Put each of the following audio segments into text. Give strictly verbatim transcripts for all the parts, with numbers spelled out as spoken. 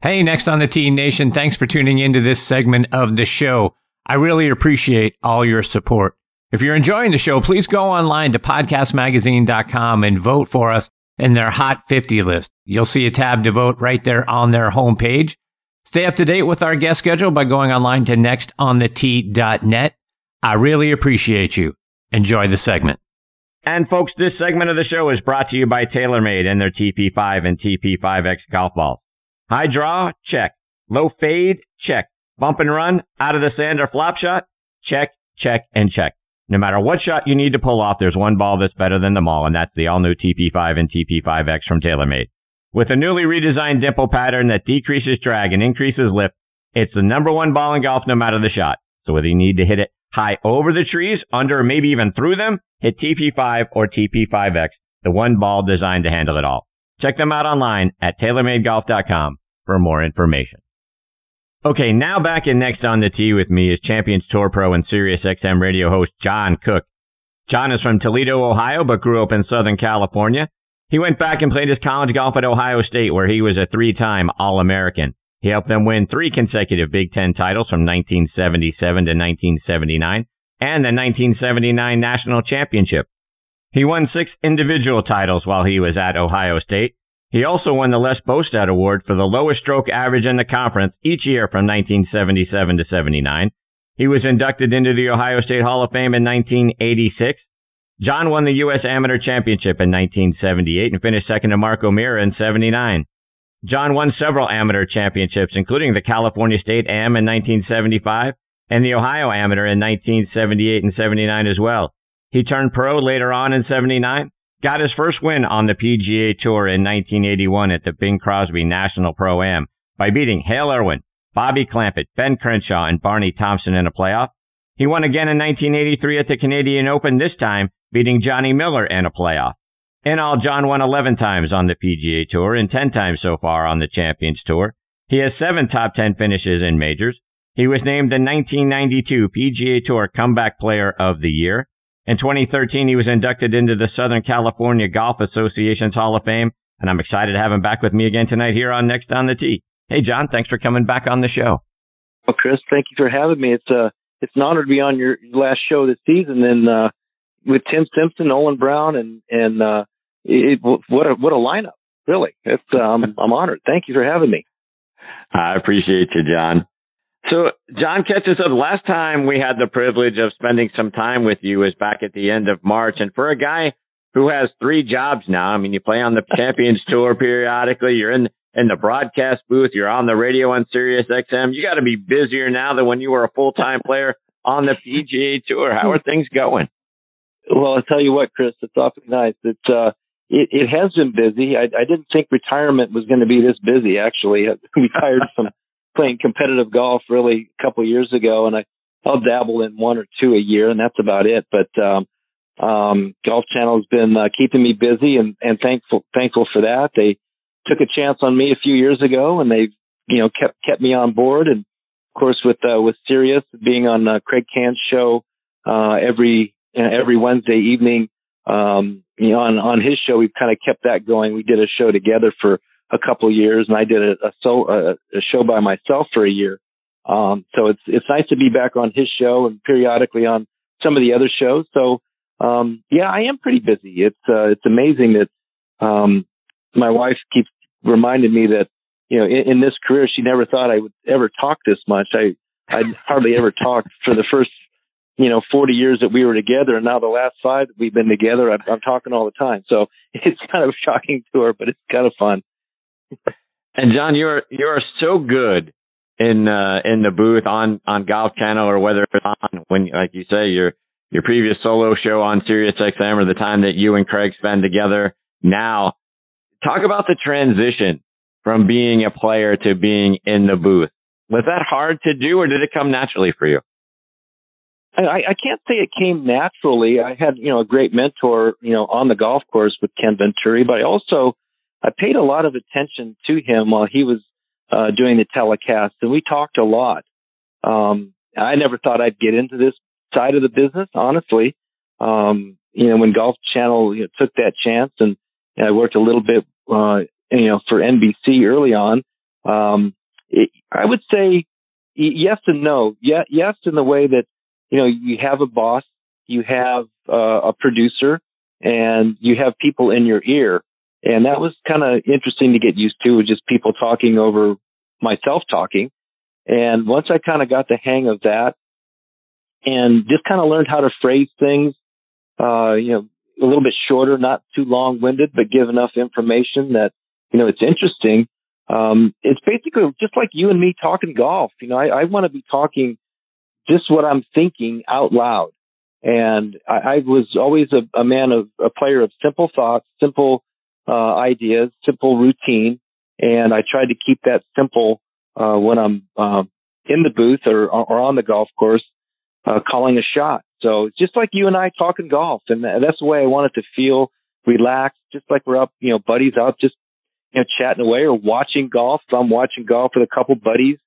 Hey, Next on the T Nation, thanks for tuning into this segment of the show. I really appreciate all your support. If you're enjoying the show, please go online to podcast magazine dot com and vote for us in their Hot fifty list. You'll see a tab to vote right there on their homepage. Stay up to date with our guest schedule by going online to next on the T dot net. I really appreciate you. Enjoy the segment. And folks, this segment of the show is brought to you by TaylorMade and their T P five and T P five X golf balls. High draw? Check. Low fade? Check. Bump and run? Out of the sand or flop shot? Check, check, and check. No matter what shot you need to pull off, there's one ball that's better than them all, and that's the all-new T P five and T P five X from TaylorMade. With a newly redesigned dimple pattern that decreases drag and increases lift, it's the number one ball in golf no matter the shot. So whether you need to hit it high over the trees, under, or maybe even through them, hit T P five or T P five X, the one ball designed to handle it all. Check them out online at tailor made golf dot com for more information. Okay, now back in Next on the Tee with me is Champions Tour pro and Sirius X M radio host John Cook. John is from Toledo, Ohio, but grew up in Southern California. He went back and played his college golf at Ohio State, where he was a three-time All-American. He helped them win three consecutive Big Ten titles from nineteen seventy-seven to nineteen seventy-nine and the nineteen seventy-nine National Championship. He won six individual titles while he was at Ohio State. He also won the Les Bostad Award for the lowest stroke average in the conference each year from nineteen seventy-seven to seventy-nine. He was inducted into the Ohio State Hall of Fame in nineteen eighty-six. John won the U S Amateur Championship in nineteen seventy-eight and finished second to Mark O'Meara in seventy-nine. John won several amateur championships, including the California State Am in nineteen seventy-five and the Ohio Amateur in nineteen seventy-eight and seventy-nine as well. He turned pro later on in seventy-nine. Got his first win on the P G A Tour in nineteen eighty-one at the Bing Crosby National Pro-Am by beating Hale Irwin, Bobby Clampett, Ben Crenshaw, and Barney Thompson in a playoff. He won again in nineteen eighty-three at the Canadian Open, this time beating Johnny Miller in a playoff. In all, John won eleven times on the P G A Tour and ten times so far on the Champions Tour. He has seven top ten finishes in majors. He was named the nineteen ninety-two P G A Tour Comeback Player of the Year. In twenty thirteen, he was inducted into the Southern California Golf Association's Hall of Fame, and I'm excited to have him back with me again tonight here on Next on the Tee. Hey, John, thanks for coming back on the show. Well, Chris, thank you for having me. It's uh, it's an honor to be on your last show this season, and uh, with Tim Simpson, Owen Brown, and and uh, it, what a what a lineup, really. It's um, I'm honored. Thank you for having me. I appreciate you, John. So, John, catch us up. Last time we had the privilege of spending some time with you was back at the end of March. And for a guy who has three jobs now, I mean, you play on the Champions Tour periodically, you're in in the broadcast booth, you're on the radio on Sirius X M. You got to be busier now than when you were a full-time player on the P G A Tour. How are things going? Well, I'll tell you what, Chris, it's awfully nice. It, uh, it, it has been busy. I, I didn't think retirement was going to be this busy, actually. I retired from playing competitive golf really a couple of years ago, and I, I'll dabble in one or two a year, and that's about it. But um, um, Golf Channel has been uh, keeping me busy, and, and thankful thankful for that. They took a chance on me a few years ago, and they've you know kept kept me on board. And of course, with uh, with Sirius being on uh, Craig Cahn's show uh, every uh, every Wednesday evening, um, you know, on on his show, we've kind of kept that going. We did a show together for a couple of years, and I did a, a, so, a, a show by myself for a year. Um, so it's it's nice to be back on his show and periodically on some of the other shows. So um, yeah, I am pretty busy. It's uh, it's amazing that um, my wife keeps reminding me that you know in, in this career she never thought I would ever talk this much. I I hardly ever talked for the first you know forty years that we were together, and now the last five that we've been together, I'm, I'm talking all the time. So it's kind of shocking to her, but it's kind of fun. And John, you're you're so good in uh, in the booth on, on Golf Channel, or whether it's on when, like you say, your your previous solo show on Sirius X M, or the time that you and Craig spend together now. Talk about the transition from being a player to being in the booth. Was that hard to do, or did it come naturally for you? I, I can't say it came naturally. I had, you know, a great mentor, you know, on the golf course with Ken Venturi, but I also, I paid a lot of attention to him while he was uh, doing the telecast, and we talked a lot. Um, I never thought I'd get into this side of the business, honestly. Um, you know, when Golf Channel you know, took that chance, and you know, I worked a little bit, uh, you know, for N B C early on. Um, it, I would say yes and no. Yeah, yes, in the way that, you know, you have a boss, you have uh, a producer, and you have people in your ear. And that was kind of interesting to get used to, with just people talking over myself talking. And once I kind of got the hang of that and just kind of learned how to phrase things, uh, you know, a little bit shorter, not too long-winded, but give enough information that, you know, it's interesting. Um, it's basically just like you and me talking golf. You know, I, I want to be talking just what I'm thinking out loud. And I, I was always a, a man of a player of simple thoughts, simple uh, ideas, simple routine. And I tried to keep that simple uh, when I'm uh, in the booth or, or on the golf course uh, calling a shot. So it's just like you and I talking golf. And that's the way I want it to feel, relaxed, just like we're up, you know, buddies out, just, you know, chatting away or watching golf. So I'm watching golf with a couple buddies.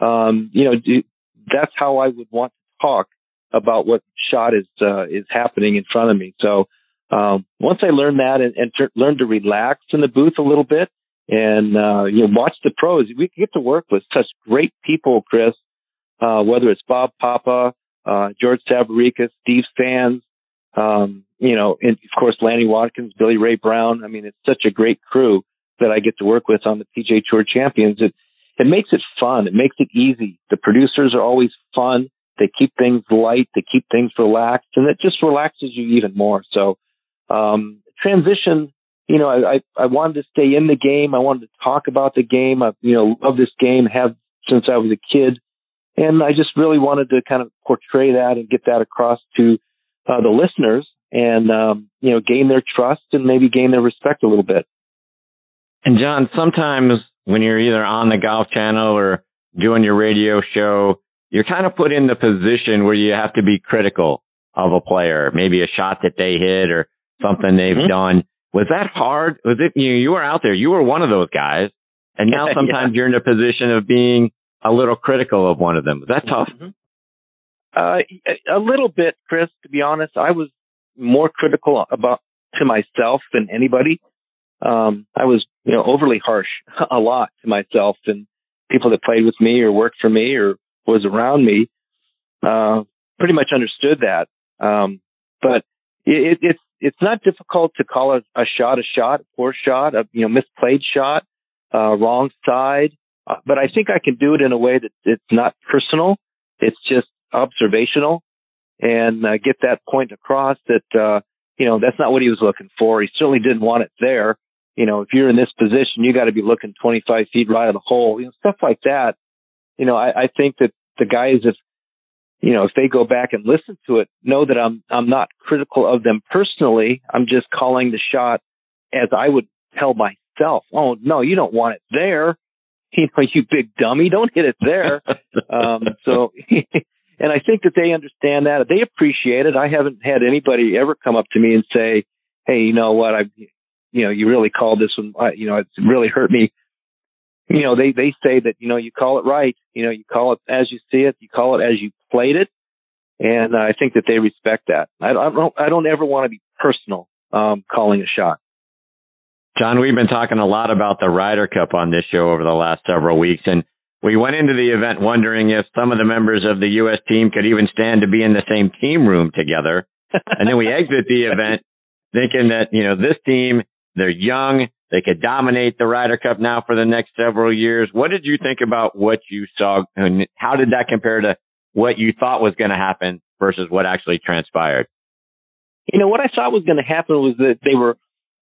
Um, you know, do, That's how I would want to talk about what shot is uh, is happening in front of me. So um, once I learned that and, and ter- learned to relax in the booth a little bit and uh, you know, watch the pros, we get to work with such great people, Chris. Uh, whether it's Bob Papa, uh, George Tabarica, Steve Sands, um, you know, and of course Lanny Watkins, Billy Ray Brown. I mean, it's such a great crew that I get to work with on the P G A Tour Champions. It, It makes it fun. It makes it easy. The producers are always fun. They keep things light. They keep things relaxed, and it just relaxes you even more. So, um, transition, you know, I, I wanted to stay in the game. I wanted to talk about the game. I, you know, love this game, have since I was a kid. And I just really wanted to kind of portray that and get that across to uh, the listeners and, um, you know, gain their trust and maybe gain their respect a little bit. And John, sometimes when you're either on the Golf Channel or doing your radio show, you're kind of put in the position where you have to be critical of a player, maybe a shot that they hit or something they've mm-hmm. done. Was that hard? Was it, you know, you were out there, you were one of those guys, and now sometimes yeah. you're in a position of being a little critical of one of them. Was that tough? Mm-hmm. Uh, a little bit, Chris, to be honest. I was more critical about to myself than anybody. Um, I was, you know, overly harsh a lot to myself and people that played with me or worked for me or was around me, uh, pretty much understood that. Um, but it, it's, it's not difficult to call a, a shot, a shot, a poor shot, a, you know, misplayed shot, uh, wrong side. Uh, but I think I can do it in a way that it's not personal. It's just observational and uh, get that point across that, uh, you know, that's not what he was looking for. He certainly didn't want it there. You know, if you're in this position, you got to be looking twenty-five feet right of the hole, you know, stuff like that. You know, I, I think that the guys, if, you know, if they go back and listen to it, know that I'm, I'm not critical of them personally. I'm just calling the shot as I would tell myself, oh, no, you don't want it there. You know, you big dummy, don't hit it there. um, so, and I think that they understand that. They appreciate it. I haven't had anybody ever come up to me and say, hey, you know what, I, you know, you really called this one, you know, it's really hurt me. You know, they, they say that, you know, you call it right. You know, you call it as you see it. You call it as you played it. And I think that they respect that. I, I don't, I don't ever want to be personal, um, calling a shot. John, we've been talking a lot about the Ryder Cup on this show over the last several weeks. And we went into the event wondering if some of the members of the U S team could even stand to be in the same team room together. And then we exit the event thinking that, you know, this team, they're young. They could dominate the Ryder Cup now for the next several years. What did you think about what you saw, and how did that compare to what you thought was going to happen versus what actually transpired? You know, what I thought was going to happen was that they were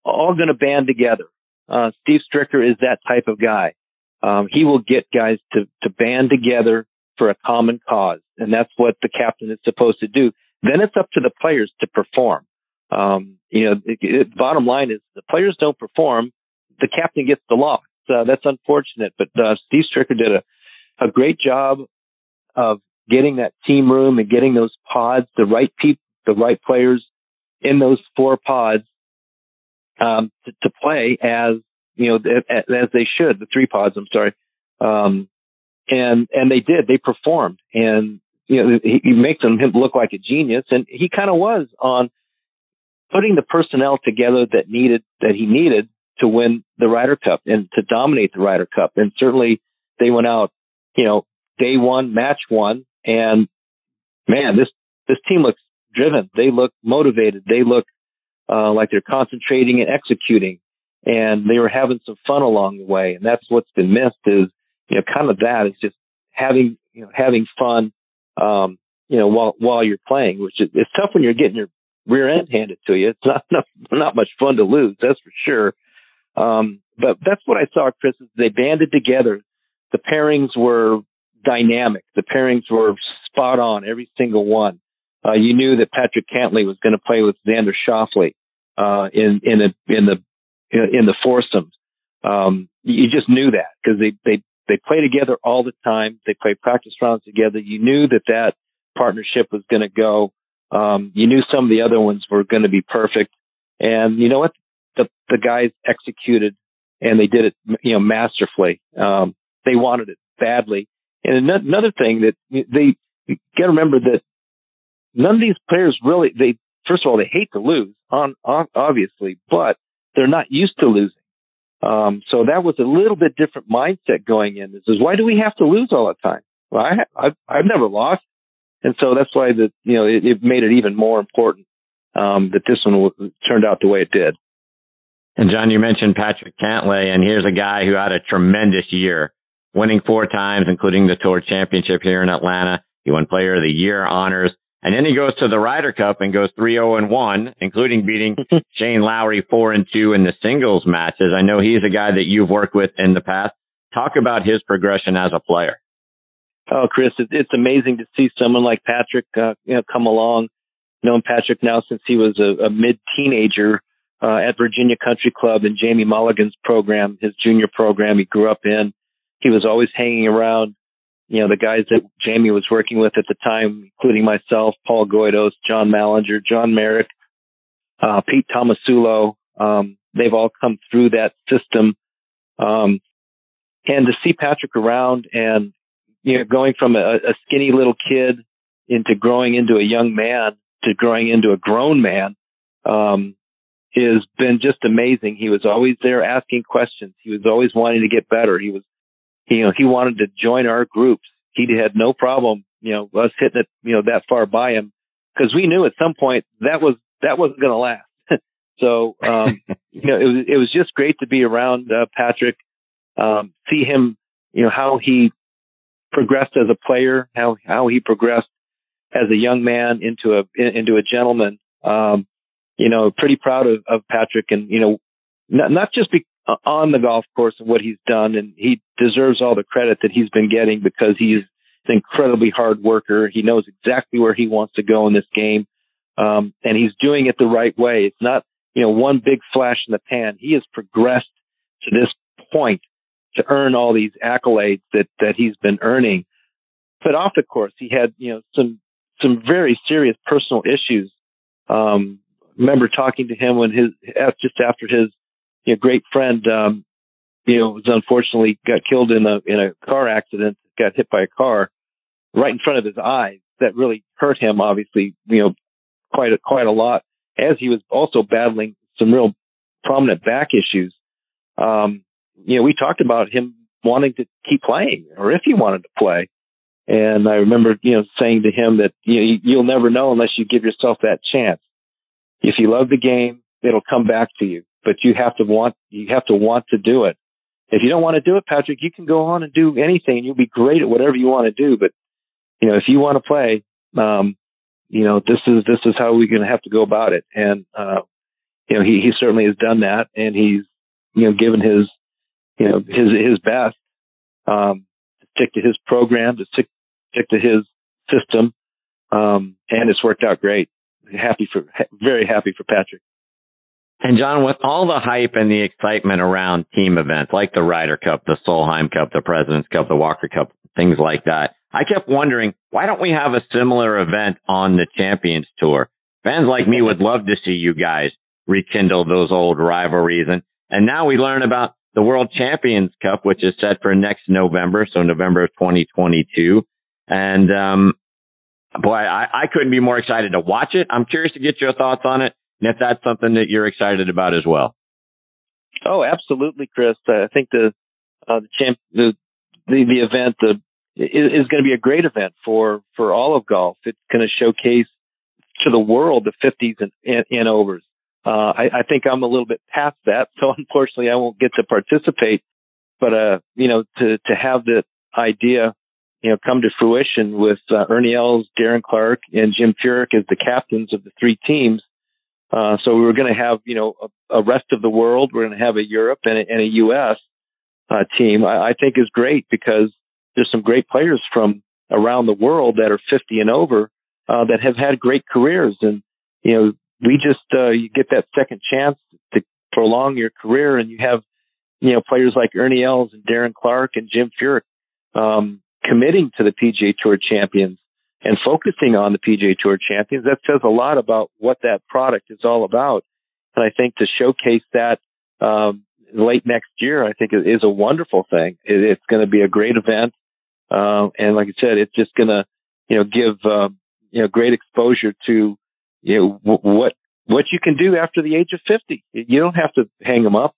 all going to band together. Uh, Steve Stricker is that type of guy. Um, he will get guys to, to band together for a common cause. And that's what the captain is supposed to do. Then it's up to the players to perform. Um, you know, it, it, bottom line is the players don't perform. The captain gets the loss. uh, that's unfortunate. But uh, Steve Stricker did a, a great job of getting that team room and getting those pods, the right people, the right players in those four pods um, to, to play as, you know, as they should, the three pods, I'm sorry. Um, and, and they did, they performed, and, you know, he, he makes him look like a genius. And he kind of was on putting the personnel together that needed, that he needed to win the Ryder Cup and to dominate the Ryder Cup. And certainly they went out, you know, day one, match one. And man, this, this team looks driven. They look motivated. They look, uh, like they're concentrating and executing. And they were having some fun along the way. And that's what's been missed is, you know, kind of that. It's just having, you know, having fun, um, you know, while, while you're playing, which is, it's tough when you're getting your rear end handed to you. It's not, not, not much fun to lose. That's for sure. Um, but that's what I saw, Chris, is they banded together. The pairings were dynamic. The pairings were spot on, every single one. Uh, you knew that Patrick Cantlay was going to play with Xander Schauffele, uh, in, in a, in the, in the foursomes. Um, you just knew that because they, they, they play together all the time. They play practice rounds together. You knew that that partnership was going to go. Um, you knew some of the other ones were going to be perfect. And you know what? The, the guys executed, and they did it, you know, masterfully. Um, they wanted it badly. And another thing that they, you gotta remember that none of these players really, they, first of all, they hate to lose on, on obviously, but they're not used to losing. Um, so that was a little bit different mindset going in. This is why do we have to lose all the time? Well, I, I've, I've never lost. And so that's why the, you know, it, it made it even more important, um, that this one was, turned out the way it did. And John, you mentioned Patrick Cantlay, and here's a guy who had a tremendous year, winning four times, including the Tour Championship here in Atlanta. He won Player of the Year honors. And then he goes to the Ryder Cup and goes three oh and one, including beating Shane Lowry four and two in the singles matches. I know he's a guy that you've worked with in the past. Talk about his progression as a player. Oh, Chris, it's amazing to see someone like Patrick uh, you know, come along. I've known Patrick now since he was a, a mid-teenager uh, at Virginia Country Club in Jamie Mulligan's program, his junior program he grew up in. He was always hanging around, you know, the guys that Jamie was working with at the time, including myself, Paul Goidos, John Mallinger, John Merrick, uh, Pete Tomasulo. Um, they've all come through that system. Um, and to see Patrick around and, you know, going from a, a skinny little kid into growing into a young man to growing into a grown man, um, has been just amazing. He was always there asking questions. He was always wanting to get better. He was, you know, he wanted to join our groups. He had no problem, you know, us hitting it, you know, that far by him, because we knew at some point that was, that wasn't going to last. So, um, you know, it was, it was just great to be around uh, Patrick, um, see him, you know, how he progressed as a player, how, how he progressed as a young man into a, into a gentleman. Um, you know, pretty proud of, of Patrick, and, you know, not, not just because, on the golf course and what he's done, and he deserves all the credit that he's been getting because he's an incredibly hard worker. He knows exactly where he wants to go in this game, um, and he's doing it the right way. It's not, you know, one big flash in the pan. He has progressed to this point to earn all these accolades that that he's been earning. But off the course, he had, you know, some some very serious personal issues. Um, remember talking to him when his just after his. You know, great friend, um, you know, was unfortunately got killed in a, in a car accident, got hit by a car right in front of his eyes. That really hurt him, obviously, you know, quite a, quite a lot, as he was also battling some real prominent back issues. Um, you know, we talked about him wanting to keep playing, or if he wanted to play. And I remember, you know, saying to him that, you know, you'll never know unless you give yourself that chance. If you love the game, it'll come back to you. But you have to want, you have to want to do it. If you don't want to do it, Patrick, you can go on and do anything. You'll be great at whatever you want to do. But, you know, if you want to play, um, you know, this is, this is how we're going to have to go about it. And, uh, you know, he, he certainly has done that, and he's, you know, given his, you know, his, his best, um, to stick to his program, to stick, stick to his system. Um, and it's worked out great. Happy for, very happy for Patrick. And John, with all the hype and the excitement around team events like the Ryder Cup, the Solheim Cup, the President's Cup, the Walker Cup, things like that, I kept wondering, why don't we have a similar event on the Champions Tour? Fans like me would love to see you guys rekindle those old rivalries. And, and now we learn about the World Champions Cup, which is set for next November, so November of twenty twenty-two. And um, boy, I, I couldn't be more excited to watch it. I'm curious to get your thoughts on it, and if that's something that you're excited about as well. Oh, absolutely, Chris. I think the uh, the, champ, the the the event the, is, is going to be a great event for, for all of golf. It's going to showcase to the world the fifties and, and, and overs. Uh, I, I think I'm a little bit past that, so unfortunately I won't get to participate. But uh, you know, to to have the idea, you know, come to fruition with uh, Ernie Els, Darren Clarke, and Jim Furyk as the captains of the three teams. Uh, so we were going to have, you know, a, a rest of the world. We're going to have a Europe and a, and a U S uh, team. I, I think is great because there's some great players from around the world that are fifty and over uh, that have had great careers. And, you know, we just, uh, you get that second chance to prolong your career, and you have, you know, players like Ernie Els and Darren Clarke and Jim Furyk um, committing to the P G A Tour champions and focusing on the P G A Tour champions. That says a lot about what that product is all about. And I think to showcase that um, late next year, I think is a wonderful thing. It, it's going to be a great event. Uh, and like I said, it's just going to, you know, give, uh, you know, great exposure to, you know, w- what, what you can do after the age of fifty. You don't have to hang them up.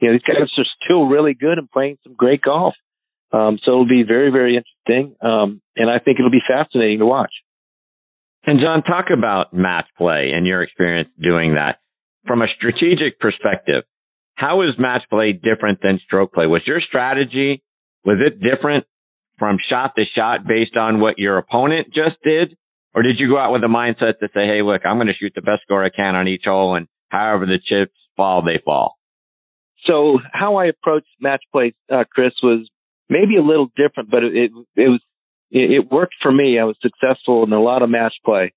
You know, these guys are still really good and playing some great golf. Um, so it'll be very, very interesting, um, and I think it'll be fascinating to watch. And, John, talk about match play and your experience doing that. From a strategic perspective, how is match play different than stroke play? Was your strategy, was it different from shot to shot based on what your opponent just did? Or did you go out with a mindset to say, hey, look, I'm going to shoot the best score I can on each hole, and however the chips fall, they fall? So how I approached match play, uh, Chris, was maybe a little different, but it, it, it was, it, it worked for me. I was successful in a lot of match play.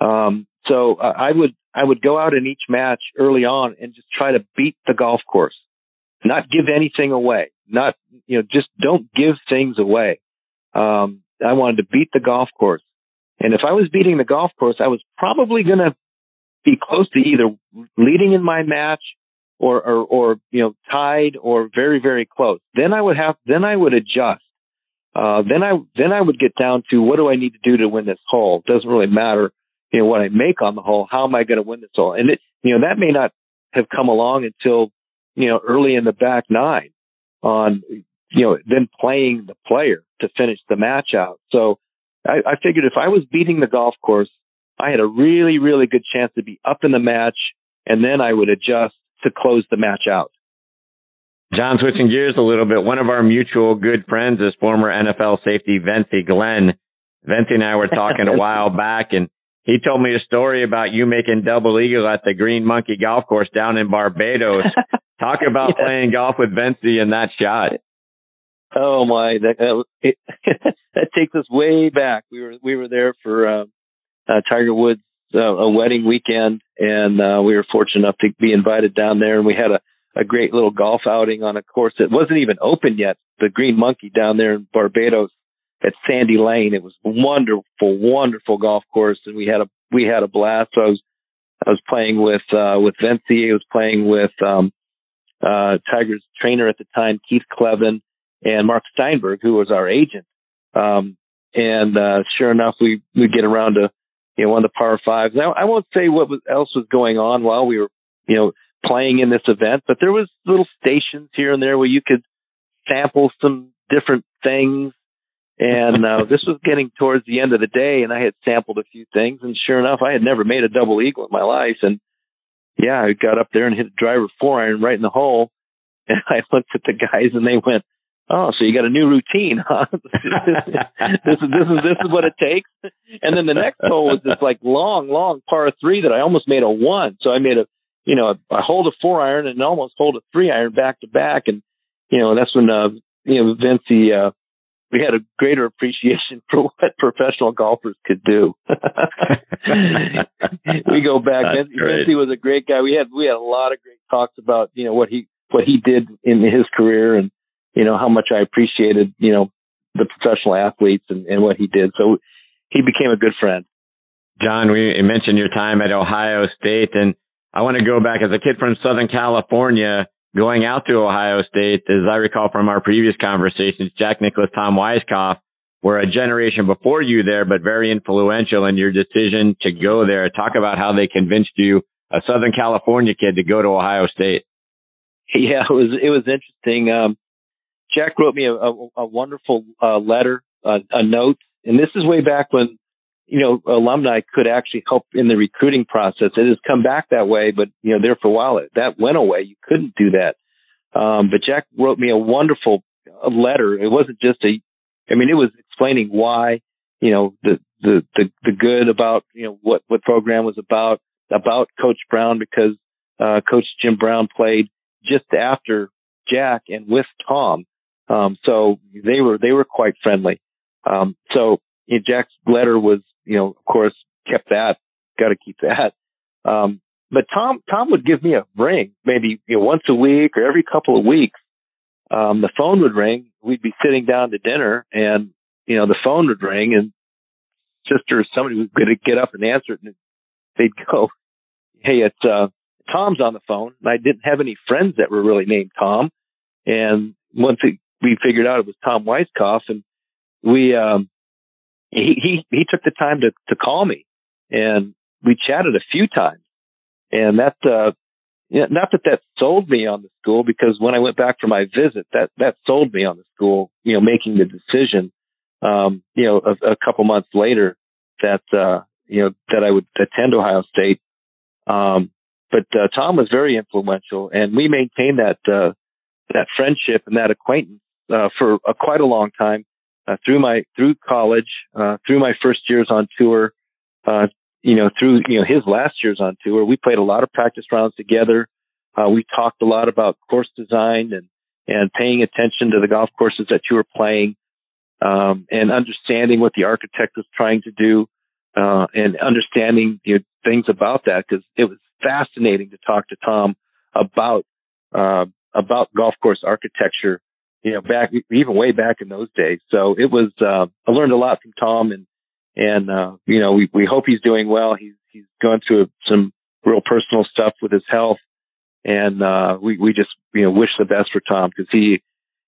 Um, so uh, I would, I would go out in each match early on and just try to beat the golf course, not give anything away, not, you know, just don't give things away. Um, I wanted to beat the golf course. And if I was beating the golf course, I was probably going to be close to either leading in my match Or, or, or, you know, tied or very, very close. Then I would have, then I would adjust. Uh, then I, then I would get down to what do I need to do to win this hole? It doesn't really matter, you know, what I make on the hole. How am I going to win this hole? And it, you know, that may not have come along until, you know, early in the back nine on, you know, then playing the player to finish the match out. So I, I figured if I was beating the golf course, I had a really, really good chance to be up in the match, and then I would adjust to close the match out. John, switching gears a little bit, one of our mutual good friends is former N F L safety Vencie Glenn. Vencie and I were talking a while back, and he told me a story about you making double eagle at the Green Monkey golf course down in Barbados. Talk about yeah. playing golf with Vencie and that shot. Oh my, that, it, that takes us way back. We were, we were there for uh, uh, Tiger Woods' Uh, a wedding weekend, and uh, we were fortunate enough to be invited down there, and we had a, a great little golf outing on a course that wasn't even open yet, the Green Monkey down there in Barbados at Sandy Lane. It was a wonderful, wonderful golf course, and we had a we had a blast. So I was I was playing with uh, with Vencie. I was playing with um, uh, Tiger's trainer at the time, Keith Clevin, and Mark Steinberg, who was our agent. Um, and uh, sure enough, we we get around to, you know, one of the par fives. Now, I won't say what was, else was going on while we were, you know, playing in this event, but there was little stations here and there where you could sample some different things. And uh, this was getting towards the end of the day, and I had sampled a few things. And sure enough, I had never made a double eagle in my life. And, yeah, I got up there and hit a driver four iron right in the hole. And I looked at the guys, and they went, oh, so you got a new routine, huh? this, is, this is this is this is what it takes. And then the next hole was this like long, long par three that I almost made a one. So I made a, you know, I hold a four iron and almost hold a three iron back to back. And you know, that's when uh, you know Vencie uh, we had a greater appreciation for what professional golfers could do. We go back. Vince was a great guy. We had we had a lot of great talks about, you know, what he what he did in his career, and, you know, how much I appreciated, you know, the professional athletes and, and what he did. So he became a good friend. John, we mentioned your time at Ohio State, and I want to go back as a kid from Southern California. Going out to Ohio State, as I recall from our previous conversations, Jack Nicklaus, Tom Weisskopf were a generation before you there, but very influential in your decision to go there. Talk about how they convinced you, a Southern California kid, to go to Ohio State. Yeah, it was it was interesting. Um, Jack wrote me a, a, a wonderful uh, letter, uh, a note, and this is way back when, you know, alumni could actually help in the recruiting process. It has come back that way, but, you know, there for a while, it, that went away. You couldn't do that. Um, but Jack wrote me a wonderful uh, letter. It wasn't just a, I mean, it was explaining why, you know, the, the, the, the good about, you know, what, what program was about, about Coach Brown, because, uh, Coach Jim Brown played just after Jack and with Tom. Um, so they were, they were quite friendly. Um, so you know, Jack's letter was, you know, of course, kept that. Got to keep that. Um, but Tom, Tom would give me a ring, maybe you know, once a week or every couple of weeks. Um, the phone would ring. We'd be sitting down to dinner, and you know, the phone would ring, and sister, somebody was going to get up and answer it, and they'd go, "Hey, it's uh, Tom's on the phone." And I didn't have any friends that were really named Tom. And once it, we figured out it was Tom Weisskopf, and we. Um, He, he, he took the time to, to call me, and we chatted a few times, and that, uh, you know, not that that sold me on the school, because when I went back for my visit, that, that sold me on the school, you know, making the decision, um, you know, a, a couple months later that, uh, you know, that I would attend Ohio State. Um, but, uh, Tom was very influential, and we maintained that, uh, that friendship and that acquaintance, uh, for a, quite a long time. Uh, through my, through college, uh, through my first years on tour, uh, you know, through, you know, his last years on tour, we played a lot of practice rounds together. Uh, we talked a lot about course design and, and paying attention to the golf courses that you were playing, um, and understanding what the architect was trying to do, uh, and understanding, you know, things about that, because it was fascinating to talk to Tom about, uh, about golf course architecture. You know, back even way back in those days. So it was. Uh, I learned a lot from Tom, and and uh, you know, we, we hope he's doing well. He's he's gone through some real personal stuff with his health, and uh, we we just you know wish the best for Tom, because he,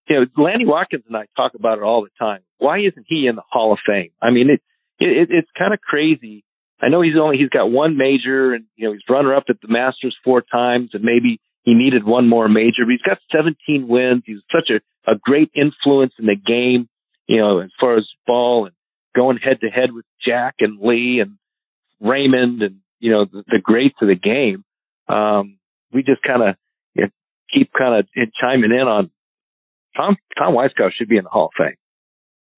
you know, Lanny Watkins and I talk about it all the time. Why isn't he in the Hall of Fame? I mean, it, it it's kind of crazy. I know he's only he's got one major, and you know he's runner up at the Masters four times, and maybe he needed one more major. But he's got seventeen wins. He's such a A great influence in the game, you know, as far as ball and going head to head with Jack and Lee and Raymond and, you know, the, the greats of the game. Um, we just kind of you know, keep kind of chiming in on Tom, Tom Weisskopf should be in the Hall of Fame.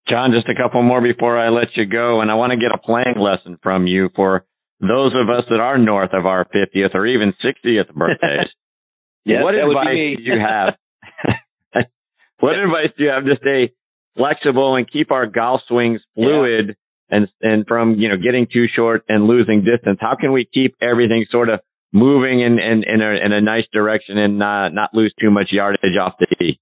John, just a couple more before I let you go. And I want to get a playing lesson from you for those of us that are north of our fiftieth or even sixtieth birthdays. Yes, what advice do you have? What advice do you have to stay flexible and keep our golf swings fluid yeah. and and from, you know, getting too short and losing distance? How can we keep everything sort of moving in, in, in, a, in a nice direction and uh, not lose too much yardage off the tee?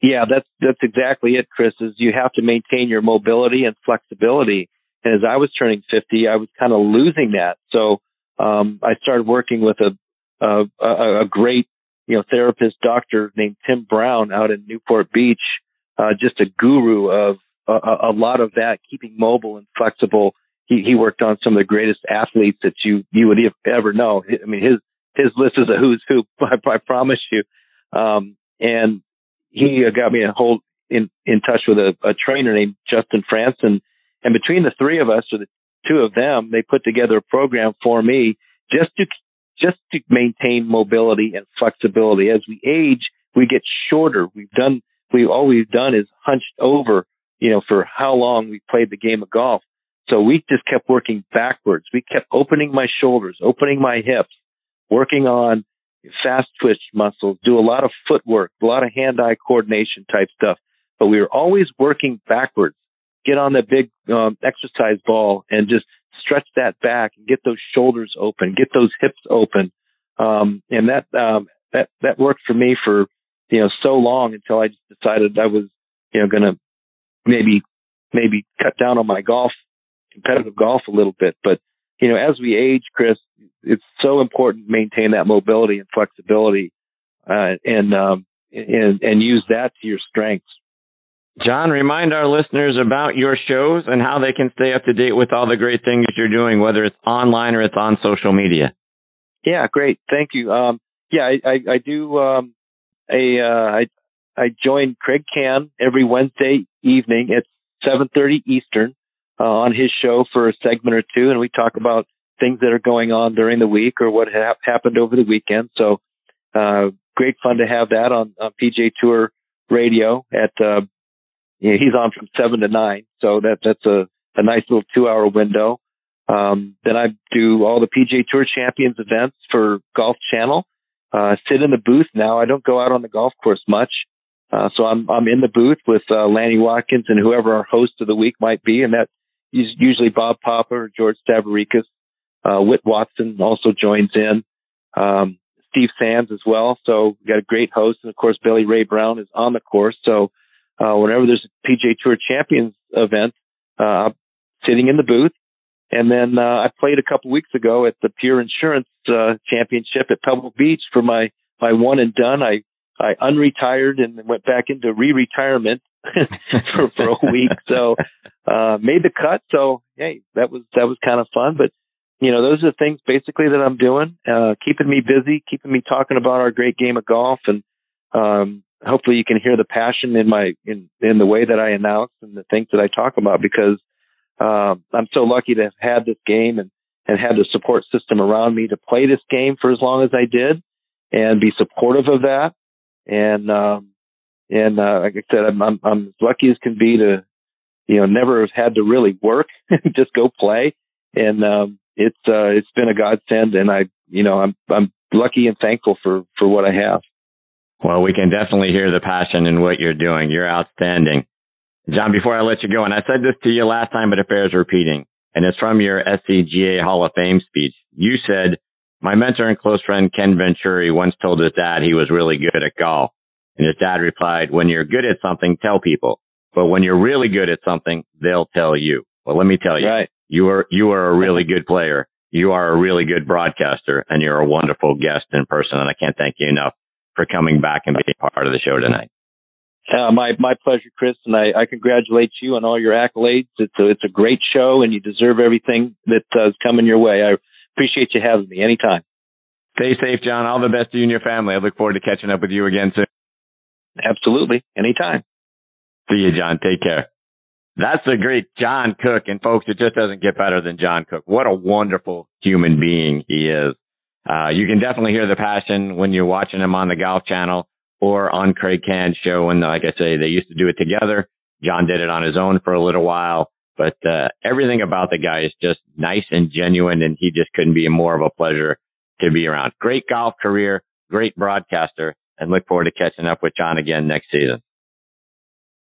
Yeah, that's that's exactly it, Chris, is you have to maintain your mobility and flexibility. And as I was turning fifty, I was kind of losing that. So um, I started working with a a, a, a great, you know, therapist doctor named Tim Brown out in Newport Beach, uh, just a guru of uh, a lot of that, keeping mobile and flexible. He, he worked on some of the greatest athletes that you, you would ever know. I mean, his, his list is a who's who, I, I promise you. Um, and he got me a whole in, in touch with a, a trainer named Justin Franson. And between the three of us, or the two of them, they put together a program for me just to just to maintain mobility and flexibility. As we age, we get shorter. We've done, we've, all we've done is hunched over, you know, for how long we played the game of golf. So we just kept working backwards. We kept opening my shoulders, opening my hips, working on fast twitch muscles, do a lot of footwork, a lot of hand-eye coordination type stuff. but we were always working backwards. Get on that big um, exercise ball and just stretch that back and get those shoulders open, get those hips open. Um, and that, um, that, that worked for me for, you know, so long until I just decided I was, you know, going to maybe, maybe cut down on my golf, competitive golf a little bit. But, you know, as we age, Chris, it's so important to maintain that mobility and flexibility, uh, and, um, and, and use that to your strengths. John, remind our listeners about your shows and how they can stay up to date with all the great things you're doing, whether it's online or it's on social media. Yeah, great. Thank you. Um, yeah, I, I, I do. Um, a, uh, I, I join Craig Kann every Wednesday evening at seven thirty Eastern uh, on his show for a segment or two. And we talk about things that are going on during the week or what ha- happened over the weekend. So uh, great fun to have that on, on P G A Tour Radio at uh, Yeah, he's on from seven to nine, so that that's a, a nice little two-hour window. Um, then I do all the P G A Tour Champions events for Golf Channel. Uh, sit in the booth now. I don't go out on the golf course much, uh, so I'm I'm in the booth with uh, Lanny Watkins and whoever our host of the week might be, and that is usually Bob Papa or George Tabarica. Uh, Whit Watson also joins in, um, Steve Sands as well. So we got a great host, and of course Billy Ray Brown is on the course, so. Uh, whenever there's a P G A Tour Champions event, uh, sitting in the booth. And then, uh, I played a couple weeks ago at the Pure Insurance, uh, Championship at Pebble Beach for my, my one and done. I, I unretired and went back into re-retirement for, for a week. So, uh, made the cut. So, hey, that was, that was kind of fun. But, you know, those are the things basically that I'm doing, uh, keeping me busy, keeping me talking about our great game of golf. And, um, hopefully you can hear the passion in my in, in the way that I announce and the things that I talk about, because um, I'm so lucky to have had this game and, and had the support system around me to play this game for as long as I did and be supportive of that. And um, and uh, like I said, I'm, I'm, I'm as lucky as can be to, you know, never have had to really work, just go play. And um, it's uh, it's been a godsend, and I you know I'm I'm lucky and thankful for, for what I have. Well, we can definitely hear the passion in what you're doing. You're outstanding. John, before I let you go, and I said this to you last time, but it bears repeating, and it's from your S C G A Hall of Fame speech. You said, my mentor and close friend Ken Venturi once told his dad he was really good at golf. And his dad replied, when you're good at something, tell people. But when you're really good at something, they'll tell you. Well, let me tell you, right. you are you are a really good player. You are a really good broadcaster, and you're a wonderful guest in person. And I can't thank you enough for coming back and being part of the show tonight. Uh, my my pleasure, Chris, and I, I congratulate you on all your accolades. It's a, it's a great show, and you deserve everything that uh, is coming your way. I appreciate you having me anytime. Stay safe, John. All the best to you and your family. I look forward to catching up with you again soon. Absolutely. Anytime. See you, John. Take care. That's the great John Cook. And, folks, it just doesn't get better than John Cook. What a wonderful human being he is. Uh, you can definitely hear the passion when you're watching him on the Golf Channel or on Craig Kann's show. And like I say, they used to do it together. John did it on his own for a little while. But uh, everything about the guy is just nice and genuine, and he just couldn't be more of a pleasure to be around. Great golf career, great broadcaster, and look forward to catching up with John again next season.